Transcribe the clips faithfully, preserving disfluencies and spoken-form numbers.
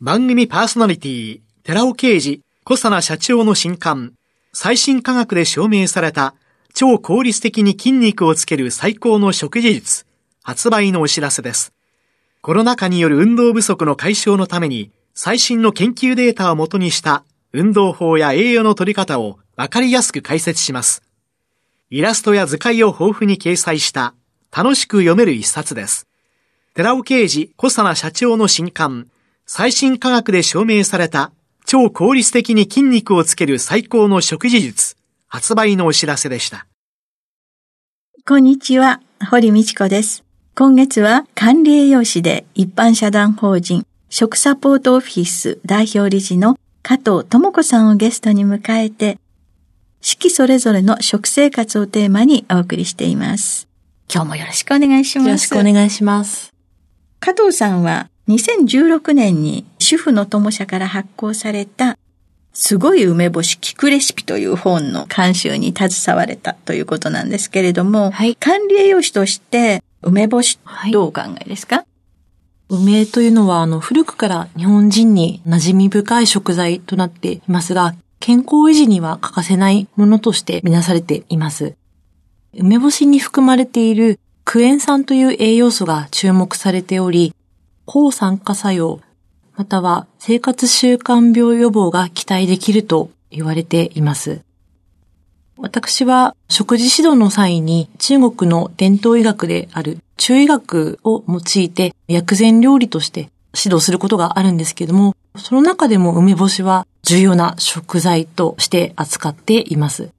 番組パーソナリティ寺尾啓二、コサナ社長の新刊、最新科学で証明された超効率的に筋肉をつける最高の食事術、発売のお知らせです。コロナ禍による運動不足の解消のために、最新の研究データをもとにした運動法や栄養の取り方をわかりやすく解説します。イラストや図解を豊富に掲載した楽しく読める一冊です。寺尾啓二、小佐奈社長の新刊、最新科学で証明された超効率的に筋肉をつける最高の食事術、発売のお知らせでした。こんにちは、堀美智子です。今月は管理栄養士で一般社団法人食サポートオフィス代表理事の加藤智子さんをゲストに迎えて、四季それぞれの食生活をテーマにお送りしています。今日もよろしくお願いします。よろしくお願いします。加藤さんはにせんじゅうろくねんに主婦の友社から発行されたすごい梅干し効くレシピという本の監修に携われたということなんですけれども、はい、管理栄養士として梅干し、はい、どうお考えですか？梅というのはあの古くから日本人に馴染み深い食材となっていますが、健康維持には欠かせないものとしてみなされています。梅干しに含まれているクエン酸という栄養素が注目されており、抗酸化作用または生活習慣病予防が期待できると言われています。私は食事指導の際に中国の伝統医学である中医学を用いて薬膳料理として指導することがあるんですけれども、その中でも梅干しは重要な食材として扱っています。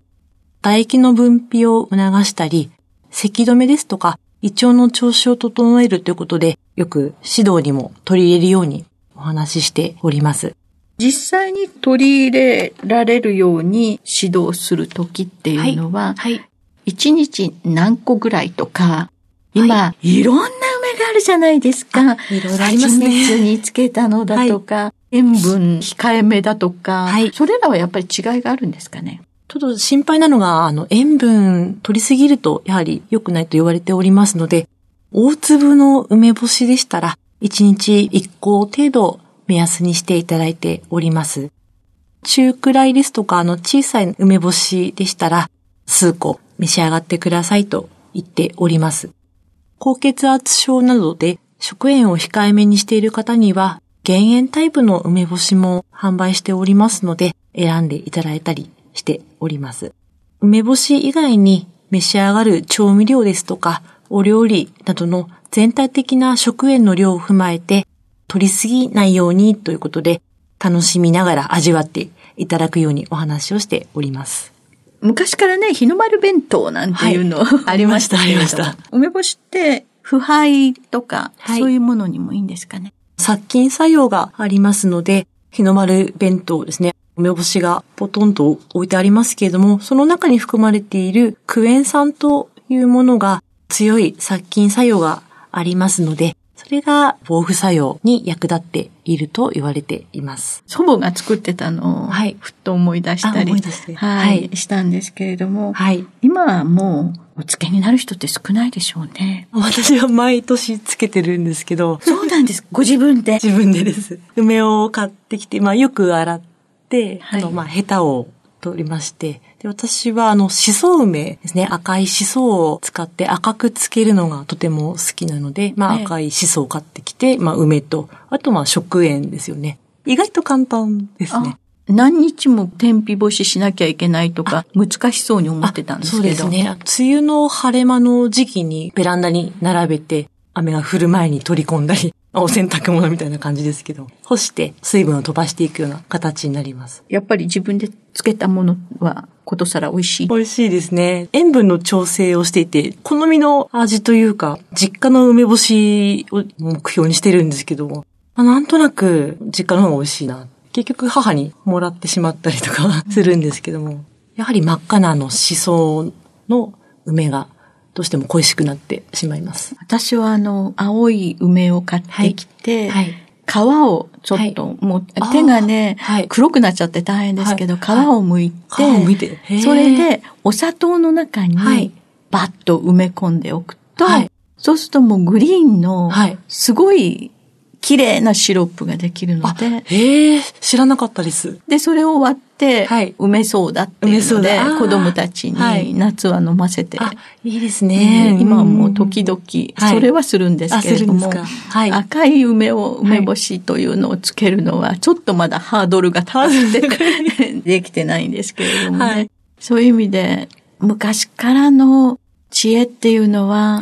唾液の分泌を促したり、咳止めですとか胃腸の調子を整えるということで、よく指導にも取り入れるようにお話ししております。実際に取り入れられるように指導するときっていうのは、はいはい、いちにち何個ぐらいとか、今、はい、いろんな梅があるじゃないですか。いろいろありますね。蜂蜜につけたのだとか、はい、塩分控えめだとか、はい、それらはやっぱり違いがあるんですかね。ちょっと心配なのが、あの、塩分取りすぎるとやはり良くないと言われておりますので、大粒の梅干しでしたら、いちにちいっこ程度、目安にしていただいております。中くらいですとか、あの小さい梅干しでしたら数個召し上がってくださいと言っております。高血圧症などで食塩を控えめにしている方には減塩タイプの梅干しも販売しておりますので、選んでいただいたりしております。梅干し以外に召し上がる調味料ですとかお料理などの全体的な食塩の量を踏まえて、取りすぎないようにということで、楽しみながら味わっていただくようにお話をしております。昔からね、日の丸弁当なんていうの、はい、ありました、ありました。梅干しって腐敗とか、はい、そういうものにもいいんですかね。殺菌作用がありますので、日の丸弁当ですね。梅干しがポトンと置いてありますけれども、その中に含まれているクエン酸というものが強い殺菌作用がありますので、それが防腐作用に役立っていると言われています。祖母が作ってたのを、はい、ふっと思い出したり、はいはい、したんですけれども、はい、今はもうお漬けになる人って少ないでしょうね。私は毎年つけてるんですけど。そうなんです。ご自分で。自分でです。梅を買ってきて、まあよく洗って、はい、あとまあヘタを取りまして、で私はあのシソ梅ですね、赤いシソを使って赤くつけるのがとても好きなので、まあ赤いシソを買ってきて、まあ梅と、あとまあ食塩ですよね。意外と簡単ですね。何日も天日干ししなきゃいけないとか難しそうに思ってたんですけど。そうですね。梅雨の晴れ間の時期にベランダに並べて、雨が降る前に取り込んだり、お洗濯物みたいな感じですけど、干して水分を飛ばしていくような形になります。やっぱり自分で漬けたものはことさら美味しい。美味しいですね。塩分の調整をしていて、好みの味というか、実家の梅干しを目標にしてるんですけども、まあ、なんとなく実家の方が美味しいな。結局母にもらってしまったりとかするんですけども、やはり真っ赤なあのシソの梅がどうしても恋しくなってしまいます。私はあの青い梅を買ってきて、はいはい皮をちょっと、はい、もう手がね、はい、黒くなっちゃって大変ですけど、はい、皮を剥いて、はい、皮を剥いてそれでお砂糖の中にバッと埋め込んでおくと、はい、そうするともうグリーンのすごい綺麗なシロップができるので、はい、へえ、知らなかったです。で、それを割って梅ソーダっていうので、はい、子供たちに夏は飲ませて、はい、いいですね。今はもう時々それはするんですけれども、はい、赤い梅を梅干しというのをつけるのはちょっとまだハードルが高くて、はい、できてないんですけれどもね、はい、そういう意味で昔からの知恵っていうのは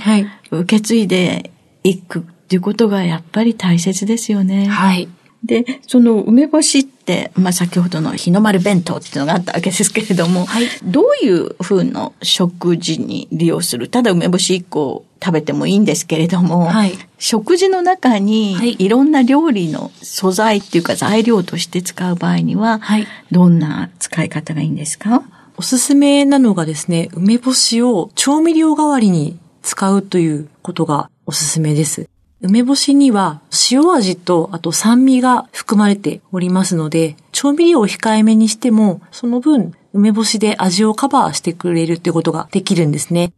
受け継いでいく。っていうことがやっぱり大切ですよね。はい。で、その梅干しって、まあ、先ほどの日の丸弁当っていうのがあったわけですけれども、はい、どういう風の食事に利用する？ただ梅干しいっこ食べてもいいんですけれども、はい、食事の中にいろんな料理の素材っていうか材料として使う場合には、はい、どんな使い方がいいんですか？おすすめなのがですね、梅干しを調味料代わりに使うということがおすすめです。梅干しには塩味とあと酸味が含まれておりますので、調味料を控えめにしてもその分梅干しで味をカバーしてくれるってことができるんですね。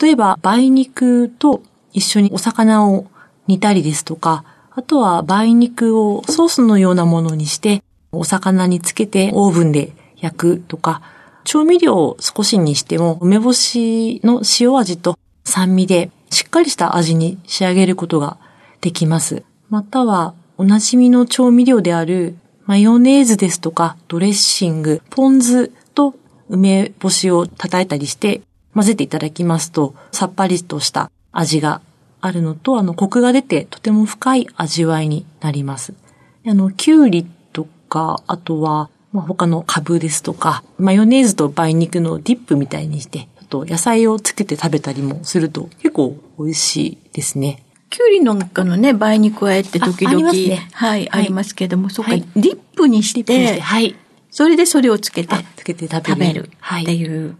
例えば梅肉と一緒にお魚を煮たりですとか、あとは梅肉をソースのようなものにしてお魚につけてオーブンで焼くとか、調味料を少しにしても梅干しの塩味と酸味でしっかりした味に仕上げることができます。またはおなじみの調味料であるマヨネーズですとかドレッシング、ポン酢と梅干しを叩いたりして混ぜていただきますとさっぱりとした味があるのと、あのコクが出てとても深い味わいになります。あのきゅうりとか、あとは他のカブですとか、マヨネーズと梅肉のディップみたいにしてと野菜をつけて食べたりもすると結構美味しいですね。きゅうりの中のね、梅肉和えって時々、ね、はい、はい、ありますけども、そっか、はい、ディップにして、してはい、それでそれをつけてつけて食べるっていう。はい、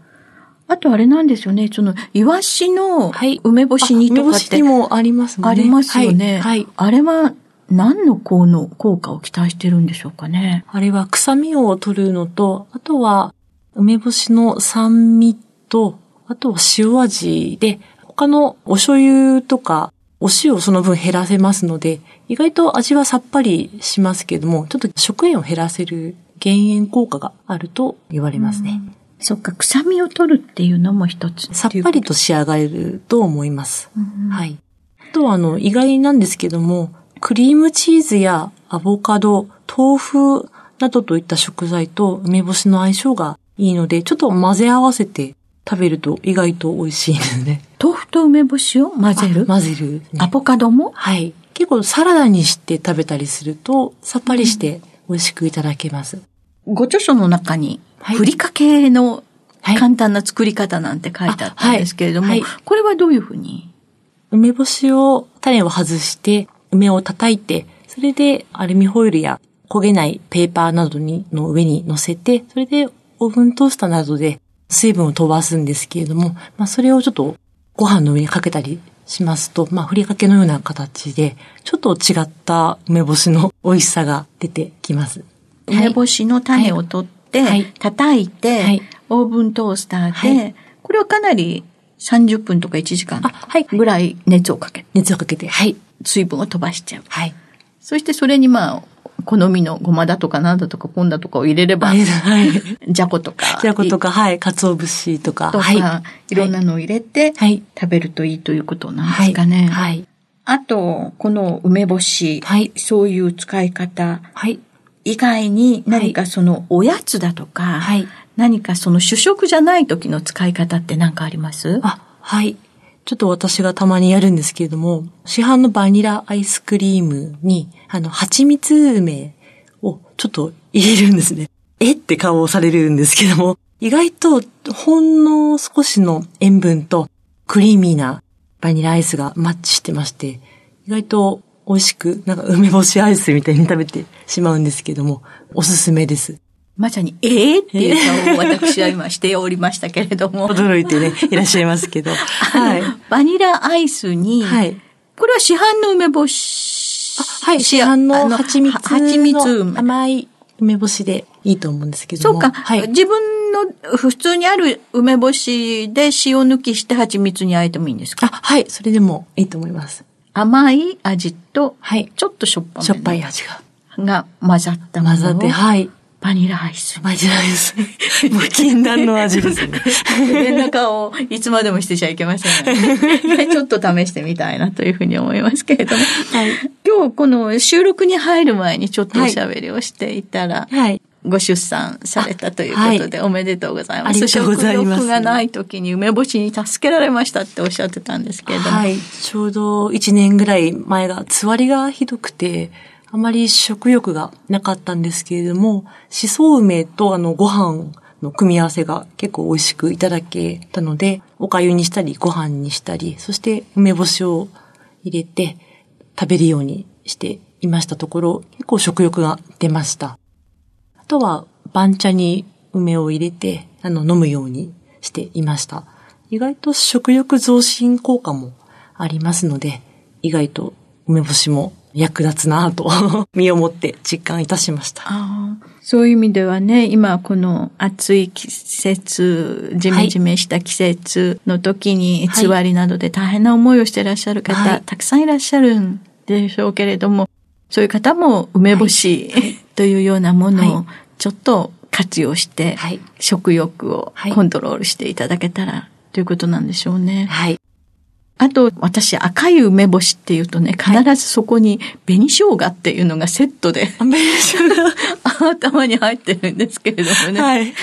あとあれなんですよね、そのイワシの梅干し煮とかって、はい、梅干しにもありますね。ありますよね。はいはい、あれは何の効能効果を期待してるんでしょうかね。あれは臭みを取るのと、あとは梅干しの酸味と、あとは塩味で、他のお醤油とかお塩をその分減らせますので、意外と味はさっぱりしますけども、ちょっと食塩を減らせる減塩効果があると言われますね。そっか、臭みを取るっていうのも一つ。さっぱりと仕上がると思います。はい。あとはあの、意外なんですけども、クリームチーズやアボカド、豆腐などといった食材と梅干しの相性がいいので、ちょっと混ぜ合わせて食べると意外と美味しいですね。豆腐と梅干しを混ぜる混ぜる、ね。アボカドもはい。結構サラダにして食べたりするとさっぱりして美味しくいただけます。ご著書の中に、はい、ふりかけの簡単な作り方なんて書いてあったんですけれども、はいはいはい、これはどういうふうに？梅干しを、種を外して、梅を叩いて、それでアルミホイルや焦げないペーパーなどにの上に乗せて、それでオーブントースターなどで水分を飛ばすんですけれども、まあそれをちょっとご飯の上にかけたりしますと、まあふりかけのような形で、ちょっと違った梅干しの美味しさが出てきます。はい、梅干しの種を取って、はい、叩いて、はい、オーブントースターで、はい、これはかなりさんじゅっぷんとかいちじかんとかぐらい熱をかけて、熱をかけて、はい、水分を飛ばしちゃう。はい。そしてそれにまあ、好みのごまだとかなんだとかポンだとかを入れれば、はい、じゃことか、じゃことか、はい、鰹節とか、とか、はい、いろんなのを入れて、はい、食べるといいということなんですかね。はい。はい、あとこの梅干し、はい、そういう使い方、はい、以外に何かそのおやつだとか、はい、何かその主食じゃない時の使い方って何かあります？あ、はい。ちょっと私がたまにやるんですけれども、市販のバニラアイスクリームに、あの、蜂蜜梅をちょっと入れるんですね。えって顔をされるんですけども、意外とほんの少しの塩分とクリーミーなバニラアイスがマッチしてまして、意外と美味しく、なんか梅干しアイスみたいに食べてしまうんですけども、おすすめです。まさに、ええー、っていう顔を私は今しておりましたけれども。驚いてね、いらっしゃいますけど。はい。バニラアイスに、はい、これは市販の梅干し。あ、はい、市販の蜂蜜の甘い梅干しでいいと思うんですけども。そうか、はい、自分の普通にある梅干しで塩抜きして蜂蜜にあえてもいいんですか？あ、はい、それでもいいと思います。甘い味と、はい、ちょっとしょっぱめ、ね、しょっぱい味がが混ざったものを混ざって、はい、バニラアイス、バニラアイス、もう禁断の味ですね。背中をいつまでもしてちゃいけません、ね、ちょっと試してみたいなというふうに思いますけれども、はい、今日この収録に入る前にちょっとおしゃべりをしていたら、はいはい、ご出産されたということでおめでとうございます。ありがとうございます。食欲がない時に梅干しに助けられましたっておっしゃってたんですけれども、はい、ちょうどいちねんぐらい前がつわりがひどくてあまり食欲がなかったんですけれども、しそ梅とあのご飯の組み合わせが結構美味しくいただけたので、おかゆにしたりご飯にしたり、そして梅干しを入れて食べるようにしていましたところ、結構食欲が出ました。あとは番茶に梅を入れてあの飲むようにしていました。意外と食欲増進効果もありますので、意外と梅干しも役立つなぁと身をもって実感いたしました。あ、そういう意味ではね、今この暑い季節、ジメジメした季節の時につわりなどで大変な思いをしていらっしゃる方、はい、たくさんいらっしゃるんでしょうけれども、そういう方も梅干し、はい、というようなものをちょっと活用して、はい、食欲をコントロールしていただけたら、はい、ということなんでしょうね。はい。あと、私、赤い梅干しっていうとね、必ずそこに紅生姜っていうのがセットで、紅生姜頭に入ってるんですけれどもね。はい。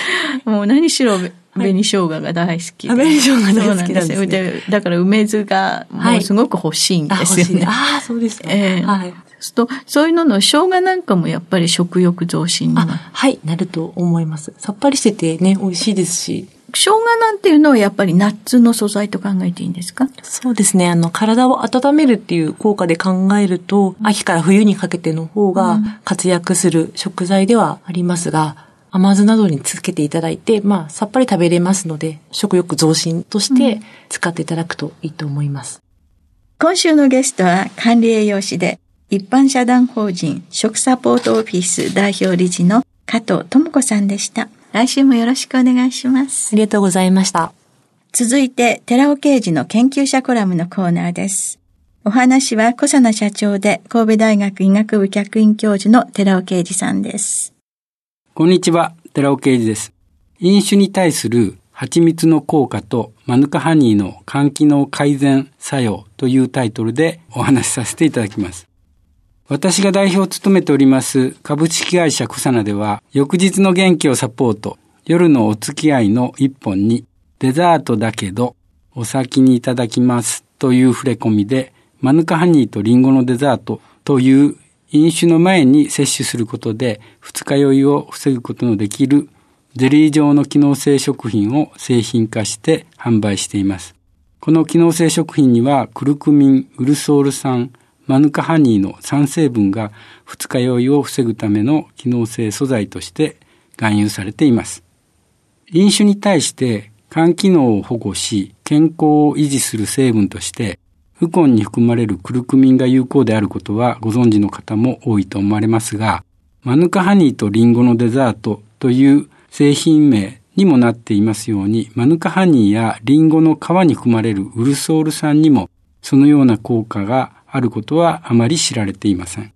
もう何しろ、紅生姜が大好きで。紅生姜大好きなんですね。で、だから梅酢がもうすごく欲しいんですよね。はい、ああ、そうですか。えー、はい。そうすると、そういうのの生姜なんかもやっぱり食欲増進になる。はい、なると思います。さっぱりしててね、美味しいですし。生姜なんていうのはやっぱりナッツの素材と考えていいんですか？そうですね。あの、体を温めるっていう効果で考えると、秋から冬にかけての方が活躍する食材ではありますが、うん、甘酢などにつけていただいて、まあ、さっぱり食べれますので、食欲増進として使っていただくといいと思います。うん、今週のゲストは管理栄養士で、一般社団法人食サポートオフィス代表理事の加藤智子さんでした。来週もよろしくお願いします。ありがとうございました。続いて、寺尾啓二の研究者コラムのコーナーです。お話は小佐奈社長で神戸大学医学部客員教授の寺尾啓二さんです。こんにちは、寺尾啓二です。飲酒に対する蜂蜜の効果とマヌカハニーの肝機能改善作用というタイトルでお話しさせていただきます。私が代表を務めております株式会社コサナでは、翌日の元気をサポート、夜のお付き合いの一本に、デザートだけどお先にいただきますという触れ込みで、マヌカハニーとリンゴのデザートという飲酒の前に摂取することで、二日酔いを防ぐことのできるゼリー状の機能性食品を製品化して販売しています。この機能性食品にはクルクミン、ウルソール酸、マヌカハニーのさん成分が二日酔いを防ぐための機能性素材として含有されています。飲酒に対して肝機能を保護し健康を維持する成分としてウコンに含まれるクルクミンが有効であることはご存知の方も多いと思われますが、マヌカハニーとリンゴのデザートという製品名にもなっていますように、マヌカハニーやリンゴの皮に含まれるウルソール酸にもそのような効果があることはあまり知られていません。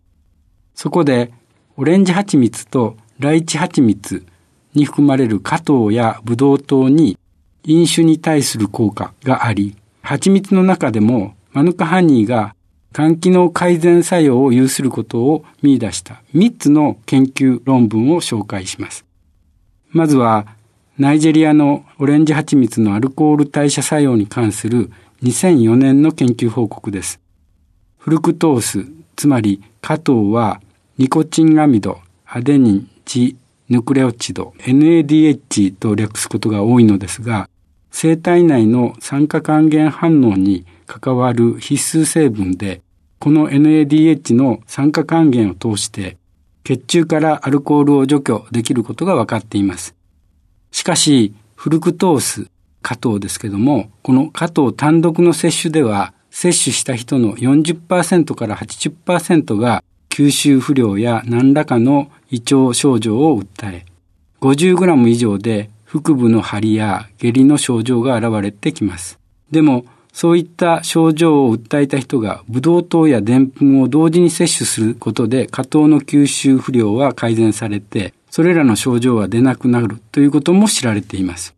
そこでオレンジ蜂蜜とライチ蜂蜜に含まれる果糖やブドウ糖に飲酒に対する効果があり、蜂蜜の中でもマヌカハニーが肝機能改善作用を有することを見出したみっつの研究論文を紹介します。まずはナイジェリアのオレンジ蜂蜜のアルコール代謝作用に関するにせんよねんの研究報告です。フルクトース、つまり果糖はニコチンアミド、アデニン、チヌクレオチド、エヌエーディーエイチ と略すことが多いのですが、生体内の酸化還元反応に関わる必須成分で、この エヌエーディーエイチ の酸化還元を通して血中からアルコールを除去できることが分かっています。しかしフルクトース、果糖ですけども、この果糖単独の摂取では摂取した人の よんじゅっパーセント から はちじゅっパーセント が吸収不良や何らかの胃腸症状を訴え、ごじゅうグラム 以上で腹部の張りや下痢の症状が現れてきます。でも、そういった症状を訴えた人がブドウ糖やデンプンを同時に摂取することで果糖の吸収不良は改善されて、それらの症状は出なくなるということも知られています。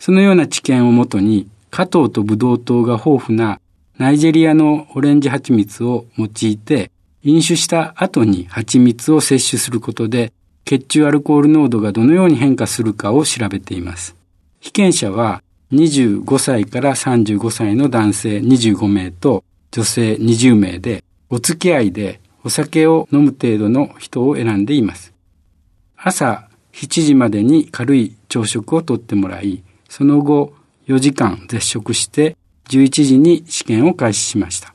そのような知見をもとに、果糖とブドウ糖が豊富なナイジェリアのオレンジ蜂蜜を用いて、飲酒した後に蜂蜜を摂取することで、血中アルコール濃度がどのように変化するかを調べています。被験者はにじゅうごさいからさんじゅうごさいの男性にじゅうごめいと女性にじゅうめいで、お付き合いでお酒を飲む程度の人を選んでいます。朝しちじまでに軽い朝食をとってもらい、その後よじかん絶食してじゅういちじに試験を開始しました。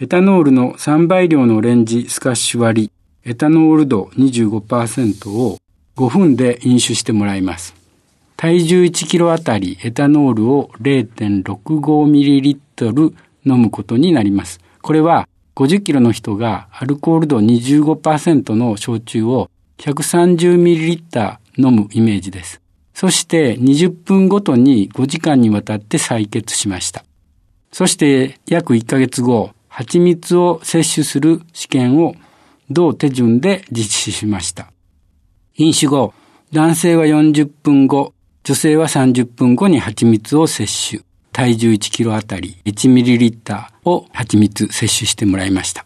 エタノールのさんばいりょうのオレンジスカッシュ割り、エタノール度 にじゅうごパーセント をごふんで飲酒してもらいます。体重いちキロあたりエタノールを れいてんろくごミリリットル 飲むことになります。これはごじゅっキロの人がアルコール度 にじゅうごパーセント の焼酎を ひゃくさんじゅうミリリットル 飲むイメージです。そしてにじゅっぷんごとにごじかんにわたって採血しました。そして約いっかげつご、蜂蜜を摂取する試験を同手順で実施しました。飲酒後、男性はよんじゅっぷんご、女性はさんじゅっぷんごに蜂蜜を摂取、体重いちキロあたり いちミリリットル を蜂蜜摂取してもらいました。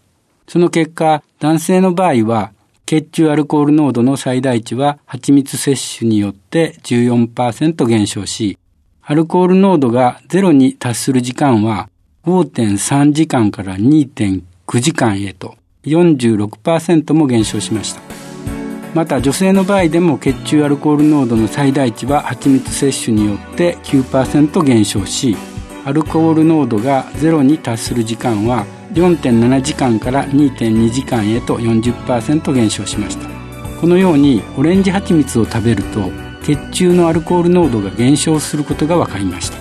その結果、男性の場合は、血中アルコール濃度の最大値は蜂蜜摂取によって じゅうよんパーセント 減少し、アルコール濃度がゼロに達する時間は ごてんさんじかんから にてんきゅうじかんへと よんじゅうろくパーセント も減少しました。また女性の場合でも血中アルコール濃度の最大値は蜂蜜摂取によって きゅうパーセント 減少し、アルコール濃度がゼロに達する時間はよんてんななじかんから にてんにじかんへと よんじゅっパーセント 減少しました。このようにオレンジ蜂蜜を食べると血中のアルコール濃度が減少することが分かりました。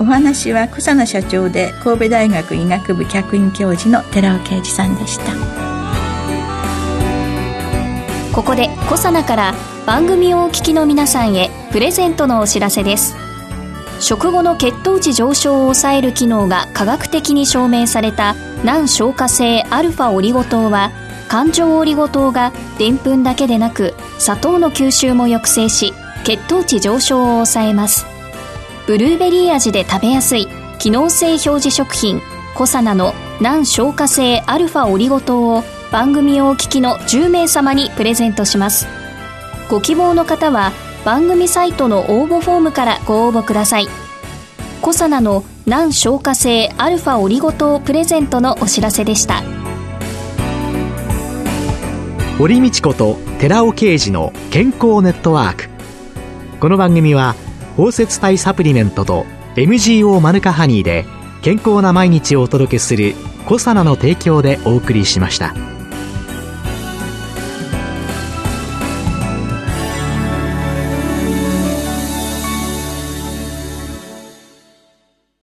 お話は小佐野社長で神戸大学医学部客員教授の寺尾啓二さんでした。ここで小佐野から番組をお聞きの皆さんへプレゼントのお知らせです。食後の血糖値上昇を抑える機能が科学的に証明された難消化性アルファオリゴ糖は、環状オリゴ糖がでんぷんだけでなく砂糖の吸収も抑制し、血糖値上昇を抑えます。ブルーベリー味で食べやすい機能性表示食品コサナの難消化性アルファオリゴ糖を番組をお聞きのじゅうめいさまにプレゼントします。ご希望の方は番組サイトの応募フォームからご応募ください。コサナの難消化性アルファオリゴ糖プレゼントのお知らせでした。堀道子と寺尾啓二の健康ネットワーク。この番組は包摂体サプリメントと エムジーオー マヌカハニーで健康な毎日をお届けするコサナの提供でお送りしました。